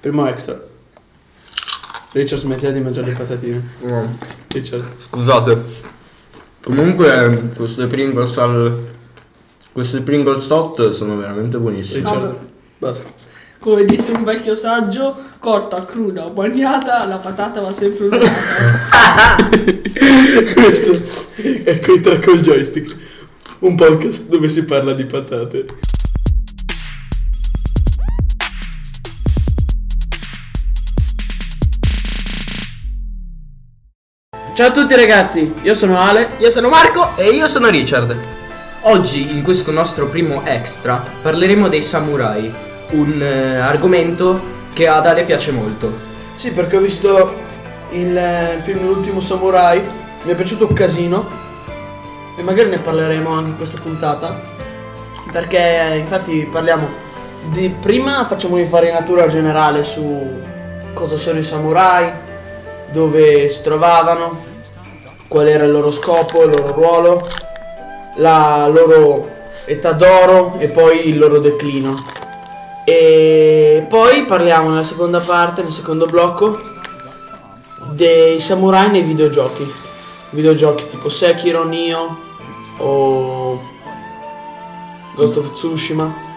Primo extra. Richard, smettila di mangiare le patatine. No. Richard. Scusate. Comunque queste Pringles al... queste Pringles hot sono veramente buonissime. Richard, basta. Come disse un vecchio saggio, corta, cruda o bagnata, la patata va sempre usata. Questo è qui tra col joystick. Un podcast dove si parla di patate. Ciao a tutti ragazzi, io sono Ale, io sono Marco e io sono Richard. Oggi in questo nostro primo extra parleremo dei samurai, un argomento che ad Ale piace molto. Sì, perché ho visto il film L'ultimo samurai, mi è piaciuto un casino. E magari ne parleremo anche in questa puntata, perché infatti parliamo di... prima facciamo un'infarinatura generale su cosa sono i samurai, dove si trovavano, qual era il loro scopo, il loro ruolo, la loro età d'oro e poi il loro declino. E poi parliamo nella seconda parte, nel secondo blocco, dei samurai nei videogiochi. Videogiochi tipo Sekiro, Nioh o Ghost of Tsushima.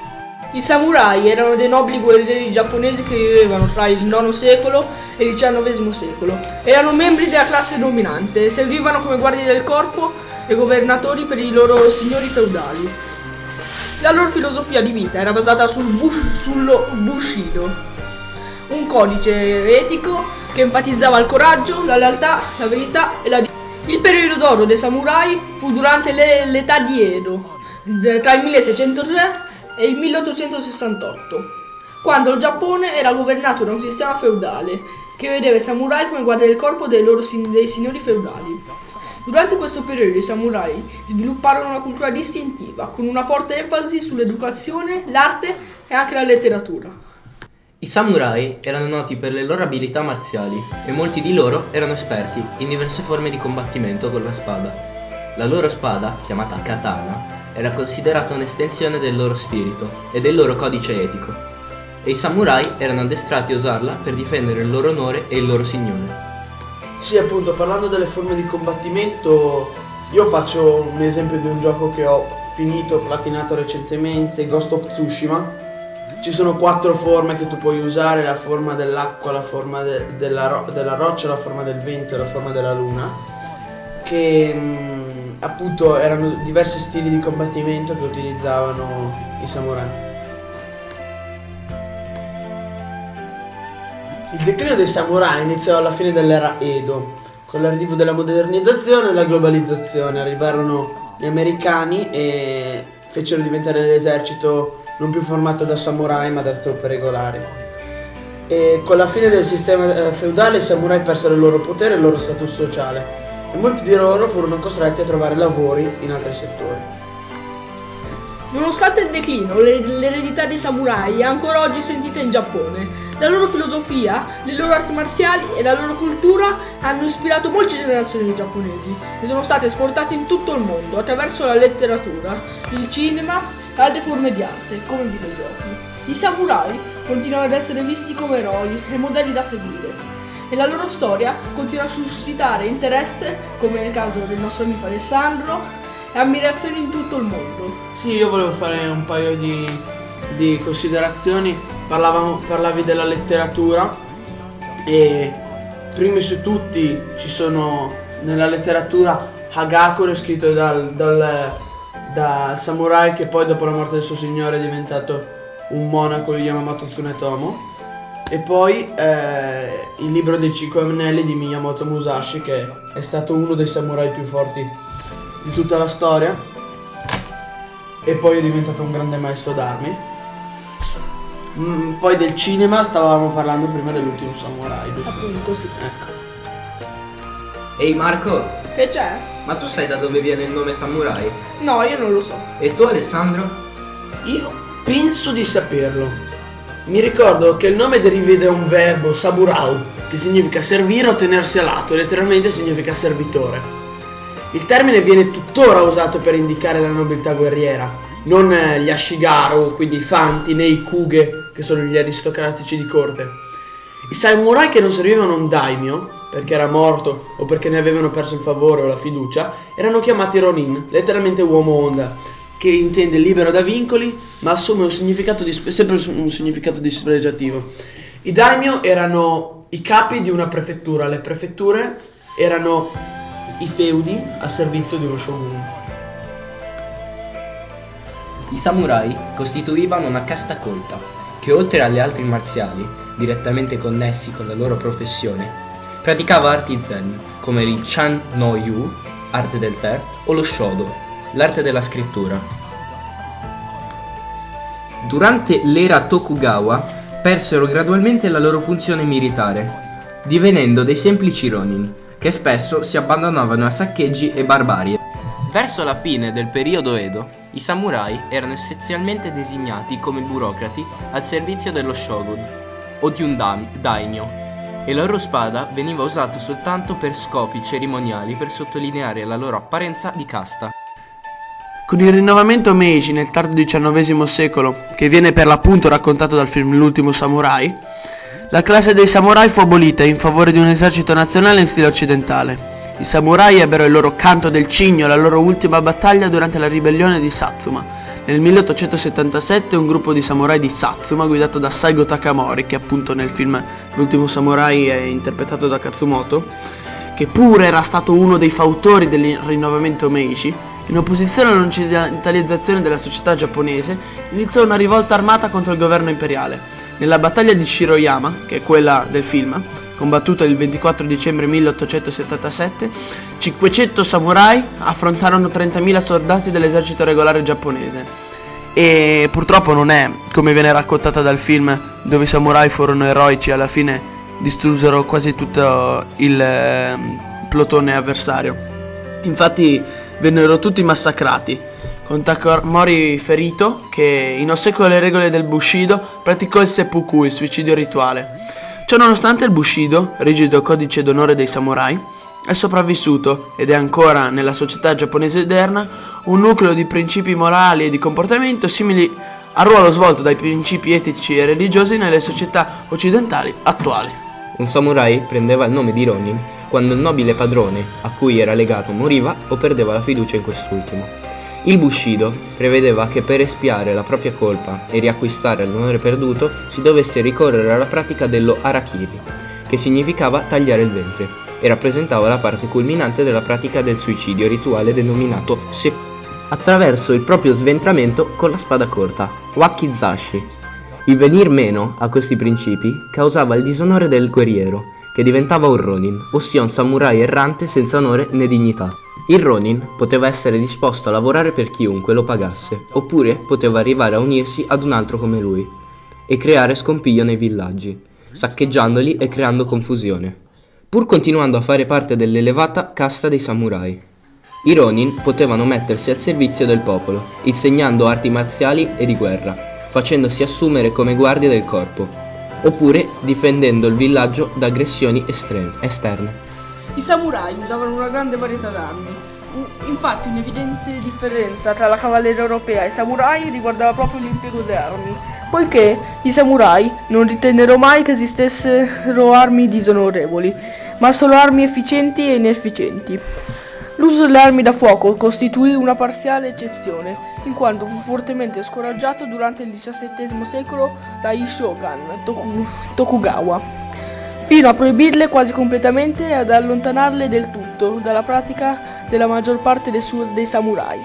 I samurai erano dei nobili guerrieri giapponesi che vivevano tra il IX secolo e il XIX secolo. Erano membri della classe dominante, servivano come guardie del corpo e governatori per i loro signori feudali. La loro filosofia di vita era basata sul Bushido, un codice etico che enfatizzava il coraggio, la lealtà, la verità e la dignità. Il periodo d'oro dei samurai fu durante l'età di Edo, tra il 1603 e il 1868, quando il Giappone era governato da un sistema feudale che vedeva i samurai come guardia del corpo dei signori feudali. Durante questo periodo i samurai svilupparono una cultura distintiva, con una forte enfasi sull'educazione, l'arte e anche la letteratura. I samurai erano noti per le loro abilità marziali e molti di loro erano esperti in diverse forme di combattimento con la spada. La loro spada, chiamata katana, era considerata un'estensione del loro spirito e del loro codice etico, e i samurai erano addestrati a usarla per difendere il loro onore e il loro signore. Sì, appunto, parlando delle forme di combattimento, io faccio un esempio di un gioco che ho finito, platinato recentemente, Ghost of Tsushima. Ci sono 4 forme che tu puoi usare: la forma dell'acqua, la forma della roccia, la forma del vento e la forma della luna, che appunto erano diversi stili di combattimento che utilizzavano i samurai. Il declino dei samurai iniziò alla fine dell'era Edo, con l'arrivo della modernizzazione e della globalizzazione. Arrivarono gli americani e fecero diventare l'esercito non più formato da samurai ma da truppe regolari, e con la fine del sistema feudale i samurai persero il loro potere e il loro status sociale, e molti di loro furono costretti a trovare lavori in altri settori. Nonostante il declino, l'eredità dei samurai è ancora oggi sentita in Giappone. La loro filosofia, le loro arti marziali e la loro cultura hanno ispirato molte generazioni di giapponesi e sono state esportate in tutto il mondo attraverso la letteratura, il cinema e altre forme di arte, come i videogiochi. I samurai continuano ad essere visti come eroi e modelli da seguire, e la loro storia continua a suscitare interesse, come nel caso del nostro amico Alessandro, e ammirazioni in tutto il mondo. Sì, io volevo fare un paio di considerazioni. Parlavi della letteratura, e primi su tutti ci sono nella letteratura Hagakure, scritto da samurai che poi dopo la morte del suo signore è diventato un monaco di Yamamoto Tsunetomo, e poi il libro dei 5 anelli di Miyamoto Musashi, che è stato uno dei samurai più forti di tutta la storia e poi è diventato un grande maestro d'armi. Poi del cinema stavamo parlando prima dell'ultimo samurai, giusto? Appunto, sì. Ecco. Ehi Marco, che c'è? Ma tu sai da dove viene il nome samurai? No, io non lo so. E tu, Alessandro? Io penso di saperlo. Mi ricordo che il nome deriva da un verbo, saburau, che significa servire o tenersi a lato, letteralmente significa servitore. Il termine viene tuttora usato per indicare la nobiltà guerriera, non gli ashigaru, quindi i fanti, né i kuge, che sono gli aristocratici di corte. I samurai che non servivano un daimyo, perché era morto o perché ne avevano perso il favore o la fiducia, erano chiamati ronin, letteralmente uomo onda, che intende libero da vincoli, ma assume un significato sempre un significato dispregiativo. I daimyo erano i capi di una prefettura, le prefetture erano i feudi a servizio di uno shogun. I samurai costituivano una casta colta, che oltre alle altre marziali, direttamente connessi con la loro professione, praticava arti zen, come il Chan no Yu, arte del tè, o lo Shodo, l'arte della scrittura. Durante l'era Tokugawa persero gradualmente la loro funzione militare, divenendo dei semplici ronin, che spesso si abbandonavano a saccheggi e barbarie. Verso la fine del periodo Edo, i samurai erano essenzialmente designati come burocrati al servizio dello shogun, o di un daimyo, e la loro spada veniva usata soltanto per scopi cerimoniali, per sottolineare la loro apparenza di casta. Con il rinnovamento Meiji nel tardo XIX secolo, che viene per l'appunto raccontato dal film L'ultimo samurai, la classe dei samurai fu abolita in favore di un esercito nazionale in stile occidentale. I samurai ebbero il loro canto del cigno, la loro ultima battaglia durante la ribellione di Satsuma. Nel 1877 un gruppo di samurai di Satsuma guidato da Saigo Takamori, che appunto nel film L'ultimo samurai è interpretato da Katsumoto, che pure era stato uno dei fautori del rinnovamento Meiji, in opposizione all'occidentalizzazione della società giapponese, iniziò una rivolta armata contro il governo imperiale. Nella battaglia di Shiroyama, che è quella del film, combattuta il 24 dicembre 1877, 500 samurai affrontarono 30.000 soldati dell'esercito regolare giapponese. E purtroppo non è come viene raccontata dal film, dove i samurai furono eroici e alla fine distrussero quasi tutto il plotone avversario. Infatti vennero tutti massacrati, con Takamori ferito, che in ossequio alle regole del Bushido praticò il seppuku, il suicidio rituale. Ciononostante il Bushido, rigido codice d'onore dei samurai, è sopravvissuto ed è ancora, nella società giapponese moderna, un nucleo di principi morali e di comportamento simili al ruolo svolto dai principi etici e religiosi nelle società occidentali attuali. Un samurai prendeva il nome di ronin quando il nobile padrone a cui era legato moriva o perdeva la fiducia in quest'ultimo. Il Bushido prevedeva che per espiare la propria colpa e riacquistare l'onore perduto si dovesse ricorrere alla pratica dello harakiri, che significava tagliare il ventre, e rappresentava la parte culminante della pratica del suicidio rituale denominato seppuku, attraverso il proprio sventramento con la spada corta, Wakizashi. Il venir meno a questi principi causava il disonore del guerriero, che diventava un ronin, ossia un samurai errante senza onore né dignità. Il ronin poteva essere disposto a lavorare per chiunque lo pagasse, oppure poteva arrivare a unirsi ad un altro come lui e creare scompiglio nei villaggi, saccheggiandoli e creando confusione, pur continuando a fare parte dell'elevata casta dei samurai. I ronin potevano mettersi al servizio del popolo, insegnando arti marziali e di guerra, facendosi assumere come guardie del corpo, oppure difendendo il villaggio da aggressioni esterne. I samurai usavano una grande varietà d'armi, infatti un'evidente differenza tra la cavalleria europea e i samurai riguardava proprio l'impiego delle armi, poiché i samurai non ritennero mai che esistessero armi disonorevoli, ma solo armi efficienti e inefficienti. L'uso delle armi da fuoco costituì una parziale eccezione, in quanto fu fortemente scoraggiato durante il XVII secolo dai shogun Tokugawa, fino a proibirle quasi completamente e ad allontanarle del tutto dalla pratica della maggior parte dei samurai.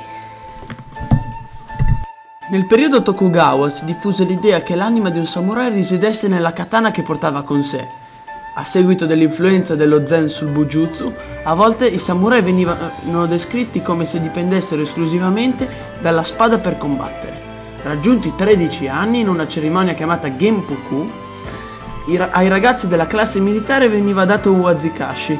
Nel periodo Tokugawa si diffuse l'idea che l'anima di un samurai risiedesse nella katana che portava con sé. A seguito dell'influenza dello zen sul bujutsu, a volte i samurai venivano descritti come se dipendessero esclusivamente dalla spada per combattere. Raggiunti 13 anni in una cerimonia chiamata Genpuku, ai ragazzi della classe militare veniva dato un wazikashi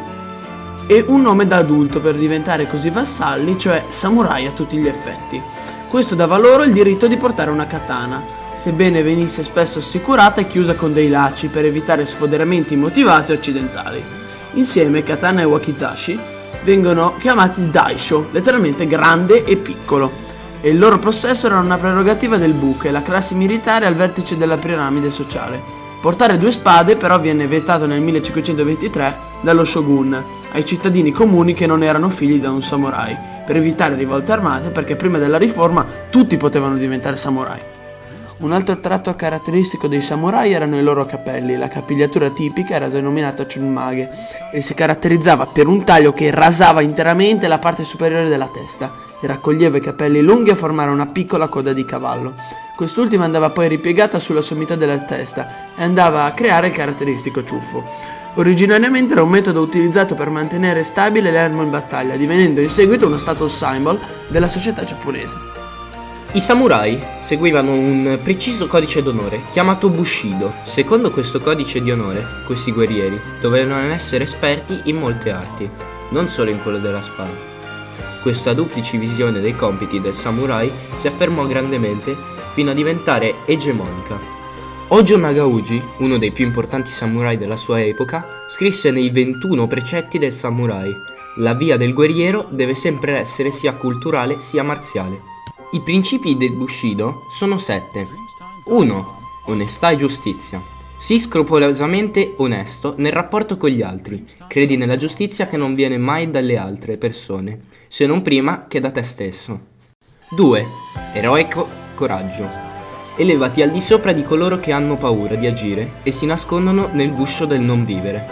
e un nome da adulto per diventare così vassalli, cioè samurai a tutti gli effetti. Questo dava loro il diritto di portare una katana, sebbene venisse spesso assicurata e chiusa con dei lacci per evitare sfoderamenti immotivati occidentali. Insieme katana e wakizashi vengono chiamati daisho, letteralmente grande e piccolo, e il loro possesso era una prerogativa del Buke, la classe militare al vertice della piramide sociale. Portare due spade però venne vietato nel 1523 dallo shogun ai cittadini comuni che non erano figli da un samurai, per evitare rivolte armate, perché prima della riforma tutti potevano diventare samurai. Un altro tratto caratteristico dei samurai erano i loro capelli. La capigliatura tipica era denominata chunmage e si caratterizzava per un taglio che rasava interamente la parte superiore della testa e raccoglieva i capelli lunghi a formare una piccola coda di cavallo. Quest'ultima andava poi ripiegata sulla sommità della testa e andava a creare il caratteristico ciuffo. Originariamente era un metodo utilizzato per mantenere stabile l'arma in battaglia, divenendo in seguito uno status symbol della società giapponese. I samurai seguivano un preciso codice d'onore chiamato Bushido. Secondo questo codice di onore, questi guerrieri dovevano essere esperti in molte arti, non solo in quello della spada. Questa duplice visione dei compiti del samurai si affermò grandemente fino a diventare egemonica. Hojo Nagauji, uno dei più importanti samurai della sua epoca, scrisse nei 21 precetti del samurai: la via del guerriero deve sempre essere sia culturale sia marziale. I principi del Bushido sono 7. 1. Onestà e giustizia. Sii scrupolosamente onesto nel rapporto con gli altri. Credi nella giustizia che non viene mai dalle altre persone, se non prima che da te stesso. 2. Eroico coraggio. Elevati al di sopra di coloro che hanno paura di agire e si nascondono nel guscio del non vivere.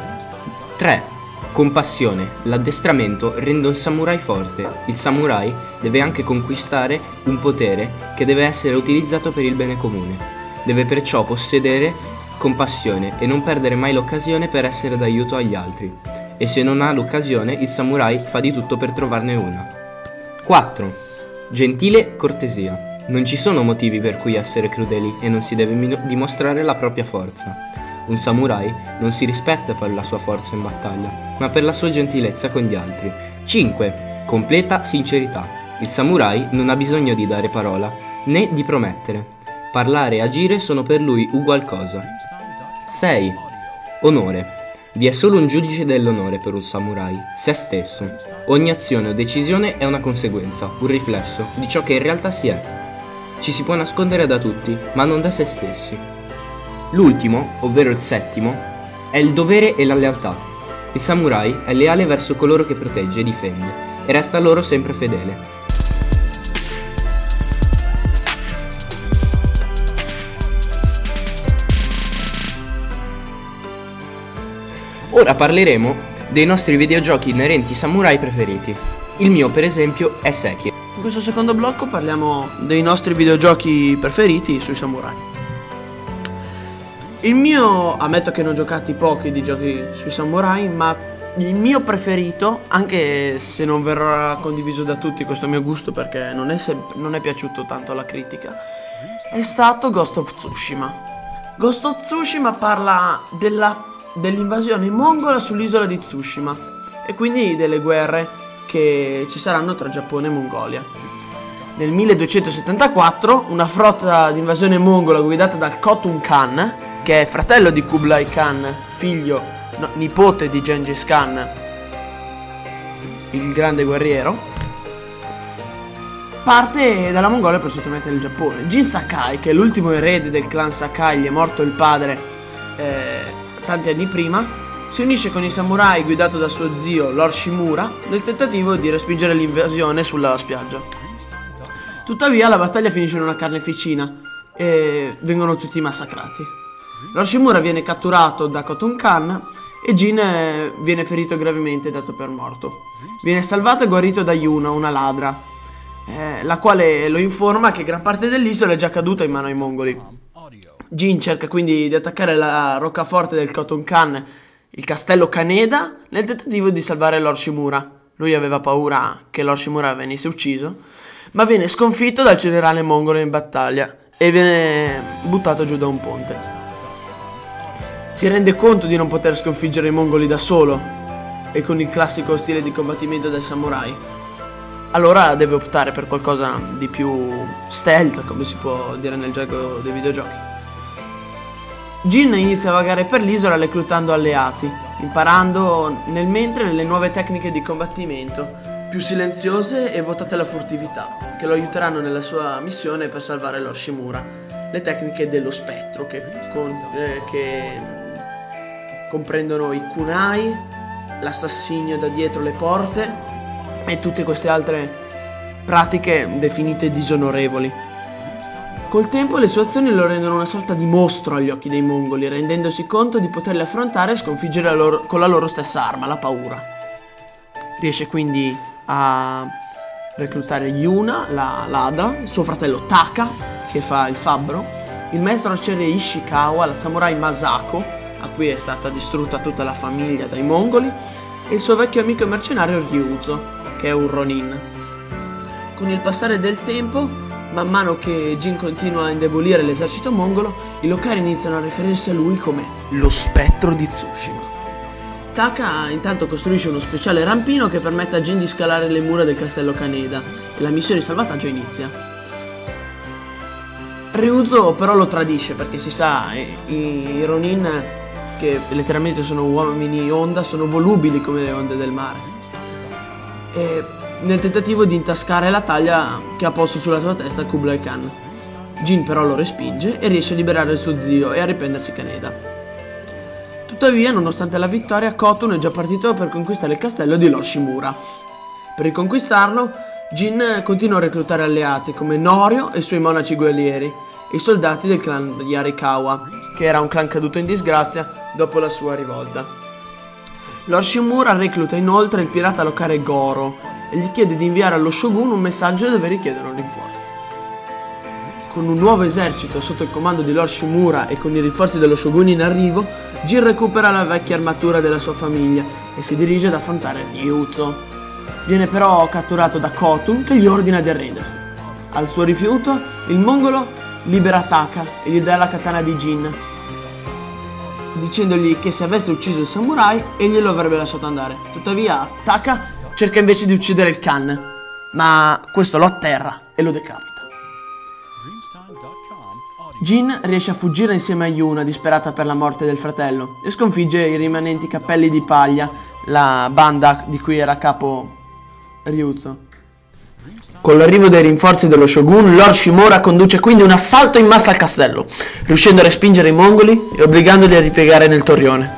3. Compassione. L'addestramento rende un samurai forte. Il samurai deve anche conquistare un potere che deve essere utilizzato per il bene comune. Deve perciò possedere compassione e non perdere mai l'occasione per essere d'aiuto agli altri. E se non ha l'occasione, il samurai fa di tutto per trovarne una. 4. Gentile cortesia. Non ci sono motivi per cui essere crudeli e non si deve dimostrare la propria forza. Un samurai non si rispetta per la sua forza in battaglia, ma per la sua gentilezza con gli altri. 5. Completa sincerità. Il samurai non ha bisogno di dare parola, né di promettere. Parlare e agire sono per lui ugual cosa. 6. Onore. Vi è solo un giudice dell'onore per un samurai, se stesso. Ogni azione o decisione è una conseguenza, un riflesso di ciò che in realtà si è. Ci si può nascondere da tutti, ma non da se stessi. L'ultimo, ovvero il 7, è il dovere e la lealtà. Il samurai è leale verso coloro che protegge e difende, e resta loro sempre fedele. Ora parleremo dei nostri videogiochi inerenti samurai preferiti. Il mio, per esempio, è Sekiro. In questo secondo blocco parliamo dei nostri videogiochi preferiti sui samurai. Il mio, ammetto che ne ho giocati pochi di giochi sui samurai, ma il mio preferito, anche se non verrà condiviso da tutti questo mio gusto perché non è piaciuto tanto alla critica, è stato Ghost of Tsushima. Ghost of Tsushima parla dell'invasione mongola sull'isola di Tsushima e quindi delle guerre che ci saranno tra Giappone e Mongolia. Nel 1274 una flotta d'invasione mongola guidata dal Khotun Khan, che è fratello di Kublai Khan, nipote di Gengis Khan, il grande guerriero, parte dalla Mongolia per sottomettere il Giappone. Jin Sakai, che è l'ultimo erede del clan Sakai, gli è morto il padre tanti anni prima, si unisce con i samurai guidato da suo zio Lord Shimura nel tentativo di respingere l'invasione sulla spiaggia. Tuttavia la battaglia finisce in una carneficina e vengono tutti massacrati. Lord Shimura viene catturato da Khotun Khan e Jin viene ferito gravemente e dato per morto. Viene salvato e guarito da Yuna, una ladra, la quale lo informa che gran parte dell'isola è già caduta in mano ai mongoli. Jin cerca quindi di attaccare la roccaforte del Khotun Khan, il castello Kaneda, nel tentativo di salvare Lord Shimura. Lui aveva paura che Lord Shimura venisse ucciso, ma viene sconfitto dal generale mongolo in battaglia e viene buttato giù da un ponte. Si rende conto di non poter sconfiggere i mongoli da solo e con il classico stile di combattimento del samurai. Allora deve optare per qualcosa di più stealth, come si può dire nel gioco dei videogiochi. Jin inizia a vagare per l'isola reclutando alleati, imparando nel mentre le nuove tecniche di combattimento, più silenziose e votate alla furtività. che lo aiuteranno nella sua missione per salvare Lord Shimura. Le tecniche dello spettro che comprendono i kunai, l'assassinio da dietro le porte e tutte queste altre pratiche definite disonorevoli. Col tempo le sue azioni lo rendono una sorta di mostro agli occhi dei mongoli, rendendosi conto di poterli affrontare e sconfiggere con la loro stessa arma, la paura. Riesce quindi a reclutare Yuna, l'Ada, il suo fratello Taka, che fa il fabbro, il maestro arciere Ishikawa, la samurai Masako, a cui è stata distrutta tutta la famiglia dai mongoli, e il suo vecchio amico mercenario Ryuzo, che è un ronin. Con il passare del tempo, man mano che Jin continua a indebolire l'esercito mongolo, i locali iniziano a riferirsi a lui come lo spettro di Tsushima. Taka intanto costruisce uno speciale rampino che permette a Jin di scalare le mura del castello Kaneda e la missione di salvataggio inizia. Ryuzo però lo tradisce perché si sa, i Ronin, che letteralmente sono uomini onda, sono volubili come le onde del mare. E nel tentativo di intascare la taglia che ha posto sulla sua testa Kublai Khan, Jin però lo respinge e riesce a liberare il suo zio e a riprendersi Kaneda. Tuttavia, nonostante la vittoria, Kotun è già partito per conquistare il castello di Lord Shimura. Per riconquistarlo, Jin continua a reclutare alleati come Norio e i suoi monaci guerrieri, e i soldati del clan Yarikawa, che era un clan caduto in disgrazia dopo la sua rivolta. Lord Shimura recluta inoltre il pirata locale Goro e gli chiede di inviare allo shogun un messaggio dove richiedono rinforzi. Con un nuovo esercito sotto il comando di Lord Shimura e con i rinforzi dello shogun in arrivo, Jin recupera la vecchia armatura della sua famiglia e si dirige ad affrontare Ryuzo. Viene però catturato da Kotun, che gli ordina di arrendersi. Al suo rifiuto, il mongolo libera Taka e gli dà la katana di Jin, dicendogli che se avesse ucciso il samurai egli lo avrebbe lasciato andare. Tuttavia Taka cerca invece di uccidere il Khan, ma questo lo atterra e lo decapita. Jin riesce a fuggire insieme a Yuna, disperata per la morte del fratello, e sconfigge i rimanenti cappelli di paglia, la banda di cui era capo Ryuzo. Con l'arrivo dei rinforzi dello shogun, Lord Shimura conduce quindi un assalto in massa al castello, riuscendo a respingere i mongoli e obbligandoli a ripiegare nel torrione.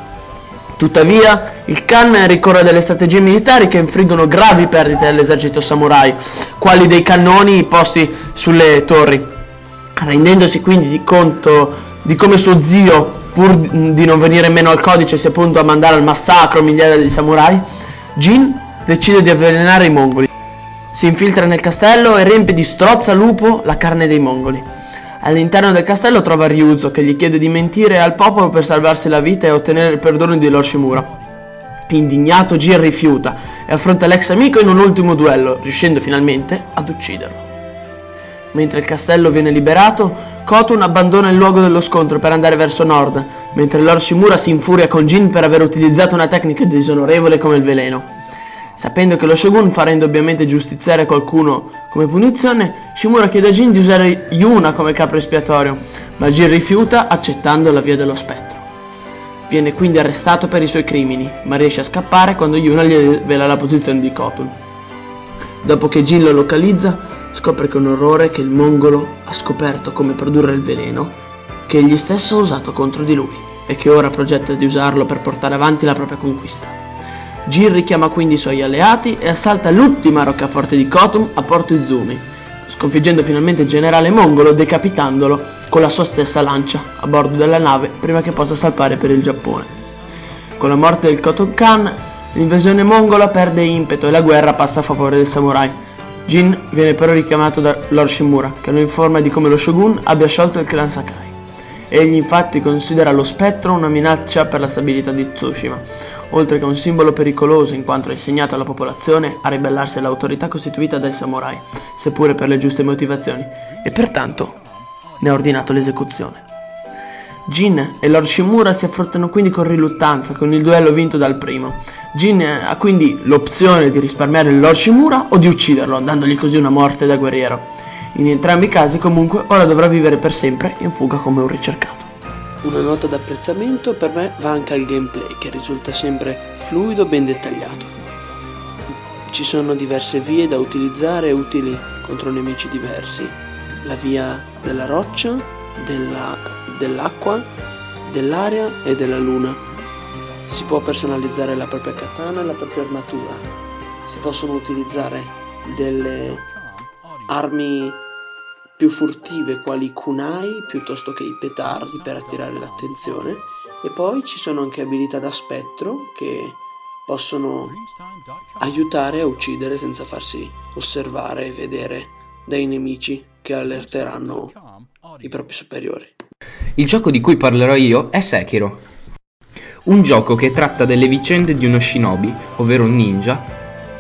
Tuttavia, il Khan ricorre a delle strategie militari che infliggono gravi perdite all'esercito samurai, quali dei cannoni posti sulle torri. Rendendosi quindi conto di come suo zio, pur di non venire meno al codice, sia pronto a mandare al massacro migliaia di samurai, Jin decide di avvelenare i mongoli. Si infiltra nel castello e riempie di strozzalupo la carne dei mongoli. All'interno del castello trova Ryuzo, che gli chiede di mentire al popolo per salvarsi la vita e ottenere il perdono di Lord Shimura. Indignato, Jin rifiuta e affronta l'ex amico in un ultimo duello, riuscendo finalmente ad ucciderlo. Mentre il castello viene liberato, Kotun abbandona il luogo dello scontro per andare verso nord, mentre Lord Shimura si infuria con Jin per aver utilizzato una tecnica disonorevole come il veleno. Sapendo che lo shogun farà indubbiamente giustiziare qualcuno come punizione, Shimura chiede a Jin di usare Yuna come capro espiatorio, ma Jin rifiuta, accettando la via dello spettro. Viene quindi arrestato per i suoi crimini, ma riesce a scappare quando Yuna gli rivela la posizione di Kotun. Dopo che Jin lo localizza, scopre con orrore che il mongolo ha scoperto come produrre il veleno, che egli stesso ha usato contro di lui, e che ora progetta di usarlo per portare avanti la propria conquista. Jin richiama quindi i suoi alleati e assalta l'ultima roccaforte di Kotun a Porto Izumi, sconfiggendo finalmente il generale mongolo, decapitandolo con la sua stessa lancia a bordo della nave prima che possa salpare per il Giappone. Con la morte del Khotun Khan, l'invasione mongola perde impeto e la guerra passa a favore del samurai. Jin viene però richiamato da Lord Shimura, che lo informa di come lo shogun abbia sciolto il clan Sakai. Egli infatti considera lo spettro una minaccia per la stabilità di Tsushima, oltre che un simbolo pericoloso in quanto ha insegnato alla popolazione a ribellarsi all'autorità costituita dai samurai, seppure per le giuste motivazioni, e pertanto ne ha ordinato l'esecuzione. Jin e Lord Shimura si affrontano quindi con riluttanza, con il duello vinto dal primo. Jin ha quindi l'opzione di risparmiare il Lord Shimura o di ucciderlo, dandogli così una morte da guerriero. In entrambi i casi, comunque, ora dovrà vivere per sempre in fuga come un ricercato. Una nota d'apprezzamento per me va anche al gameplay, che risulta sempre fluido e ben dettagliato. ci sono diverse vie da utilizzare utili contro nemici diversi. La via della roccia, dell'acqua, dell'aria e della luna. Si può personalizzare la propria katana e la propria armatura. Si possono utilizzare delle armi più furtive quali i kunai piuttosto che i petardi per attirare l'attenzione, e poi ci sono anche abilità da spettro che possono aiutare a uccidere senza farsi osservare e vedere dai nemici che allerteranno i propri superiori. Il gioco di cui parlerò io è Sekiro, un gioco che tratta delle vicende di uno shinobi, ovvero un ninja,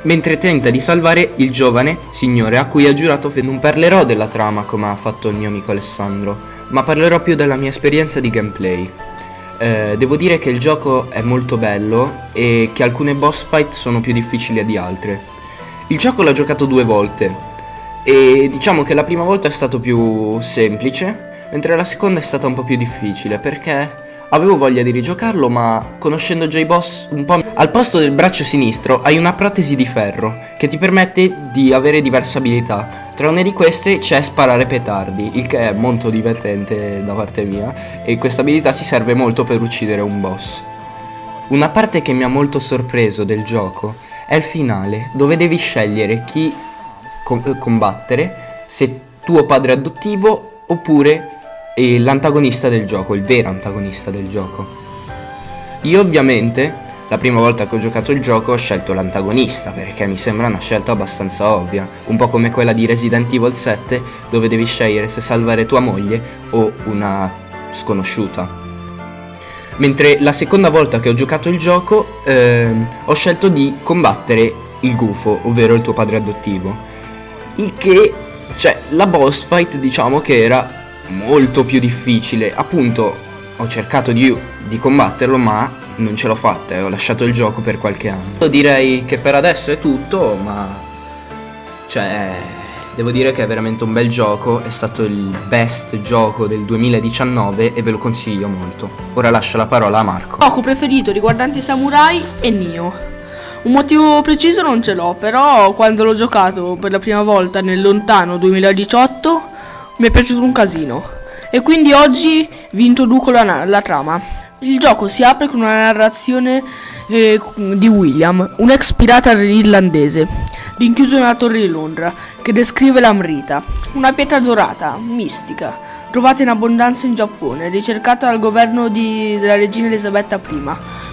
mentre tenta di salvare il giovane signore a cui ha giurato fede. Non parlerò della trama come ha fatto il mio amico Alessandro, ma parlerò più della mia esperienza di gameplay. Devo dire che il gioco è molto bello e che alcune boss fight sono più difficili di altre. Il gioco l'ho giocato 2 volte e diciamo che la prima volta è stato più semplice, mentre la seconda è stata un po' più difficile perché avevo voglia di rigiocarlo, ma conoscendo già i boss un po'. Al posto del braccio sinistro hai una protesi di ferro che ti permette di avere diverse abilità. Tra una di queste c'è sparare petardi, il che è molto divertente da parte mia, e questa abilità si serve molto per uccidere un boss. Una parte che mi ha molto sorpreso del gioco è il finale, dove devi scegliere chi combattere, se tuo padre adottivo oppure l'antagonista del gioco, il vero antagonista del gioco. Io ovviamente la prima volta che ho giocato il gioco ho scelto l'antagonista perché mi sembra una scelta abbastanza ovvia, un po' come quella di Resident Evil 7 dove devi scegliere se salvare tua moglie o una sconosciuta. Mentre la seconda volta che ho giocato il gioco ho scelto di combattere il gufo, ovvero il tuo padre adottivo, il che, cioè, la boss fight diciamo che era molto più difficile. Appunto, ho cercato di combatterlo, ma non ce l'ho fatta e ho lasciato il gioco per qualche anno. Direi che per adesso è tutto, ma cioè devo dire che è veramente un bel gioco, è stato il best gioco del 2019 e ve lo consiglio molto. Ora lascio la parola a Marco. Il gioco preferito riguardante i samurai è Nioh. Un motivo preciso non ce l'ho, però quando l'ho giocato per la prima volta nel lontano 2018 mi è piaciuto un casino, e quindi oggi vi introduco la trama. Il gioco si apre con una narrazione di William, un ex pirata irlandese, rinchiuso nella torre di Londra, che descrive l'amrita, una pietra dorata, mistica, trovata in abbondanza in Giappone, ricercata dal governo della regina Elisabetta I,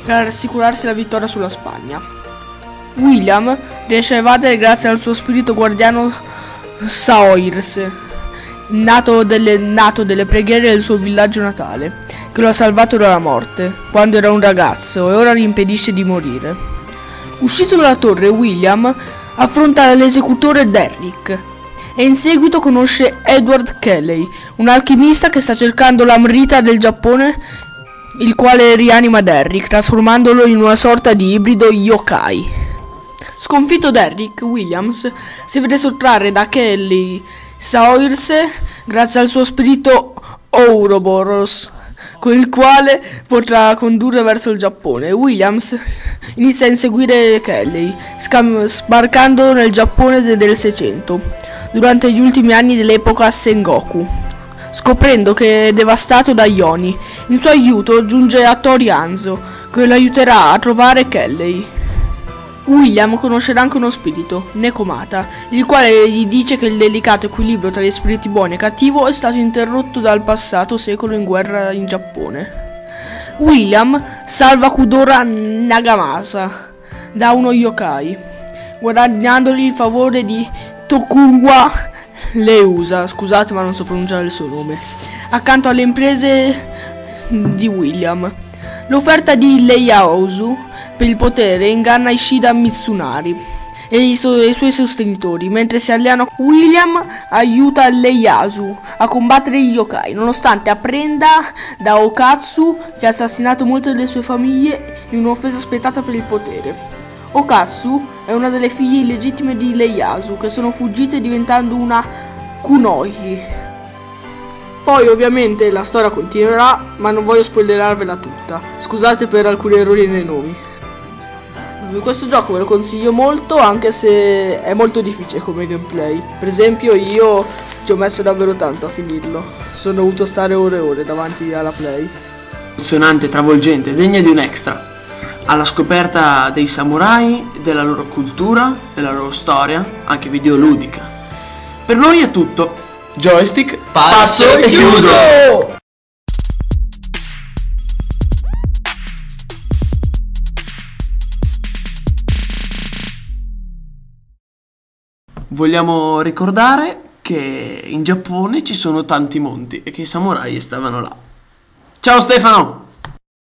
per assicurarsi la vittoria sulla Spagna. William riesce a evadere grazie al suo spirito guardiano Saoirse, nato delle preghiere del suo villaggio natale, che lo ha salvato dalla morte quando era un ragazzo e ora gli impedisce di morire. Uscito dalla torre, William affronta l'esecutore Derrick e in seguito conosce Edward Kelly, un alchimista che sta cercando l'amrita del Giappone, il quale rianima Derrick trasformandolo in una sorta di ibrido yokai. Sconfitto Derrick, Williams si vede sottrarre da Kelly Saoirse grazie al suo spirito Ouroboros, con il quale potrà condurre verso il Giappone. Williams inizia a inseguire Kelly, sbarcando nel Giappone del 600, durante gli ultimi anni dell'epoca Sengoku, scoprendo che è devastato da Yoni. In suo aiuto giunge a Tori Hanzo, che lo aiuterà a trovare Kelly. William conoscerà anche uno spirito, Nekomata, il quale gli dice che il delicato equilibrio tra gli spiriti buono e cattivo è stato interrotto dal passato secolo in guerra in Giappone. William salva Kudora Nagamasa da uno yokai, guadagnandogli il favore di Tokugawa Ieyasu, scusate ma non so pronunciare il suo nome, accanto alle imprese di William. L'offerta di Ieyasu per il potere inganna Ishida Mitsunari e i suoi sostenitori, mentre si alleano. William aiuta Ieyasu a combattere gli yokai, nonostante apprenda da Okatsu che ha assassinato molte delle sue famiglie in un'offesa aspettata per il potere. Okatsu è una delle figlie illegittime di Ieyasu, che sono fuggite diventando una kunoichi. Poi ovviamente la storia continuerà, ma non voglio spoilerarvela tutta, scusate per alcuni errori nei nomi. questo gioco ve lo consiglio molto, anche se è molto difficile come gameplay. Per esempio io ci ho messo davvero tanto a finirlo, sono dovuto stare ore e ore davanti alla play. Emozionante, travolgente, degna di un extra. Alla scoperta dei samurai, della loro cultura, della loro storia, anche videoludica. Per noi è tutto. Joystick, passo e chiudo! Vogliamo ricordare che in Giappone ci sono tanti monti e che i samurai stavano là. Ciao Stefano!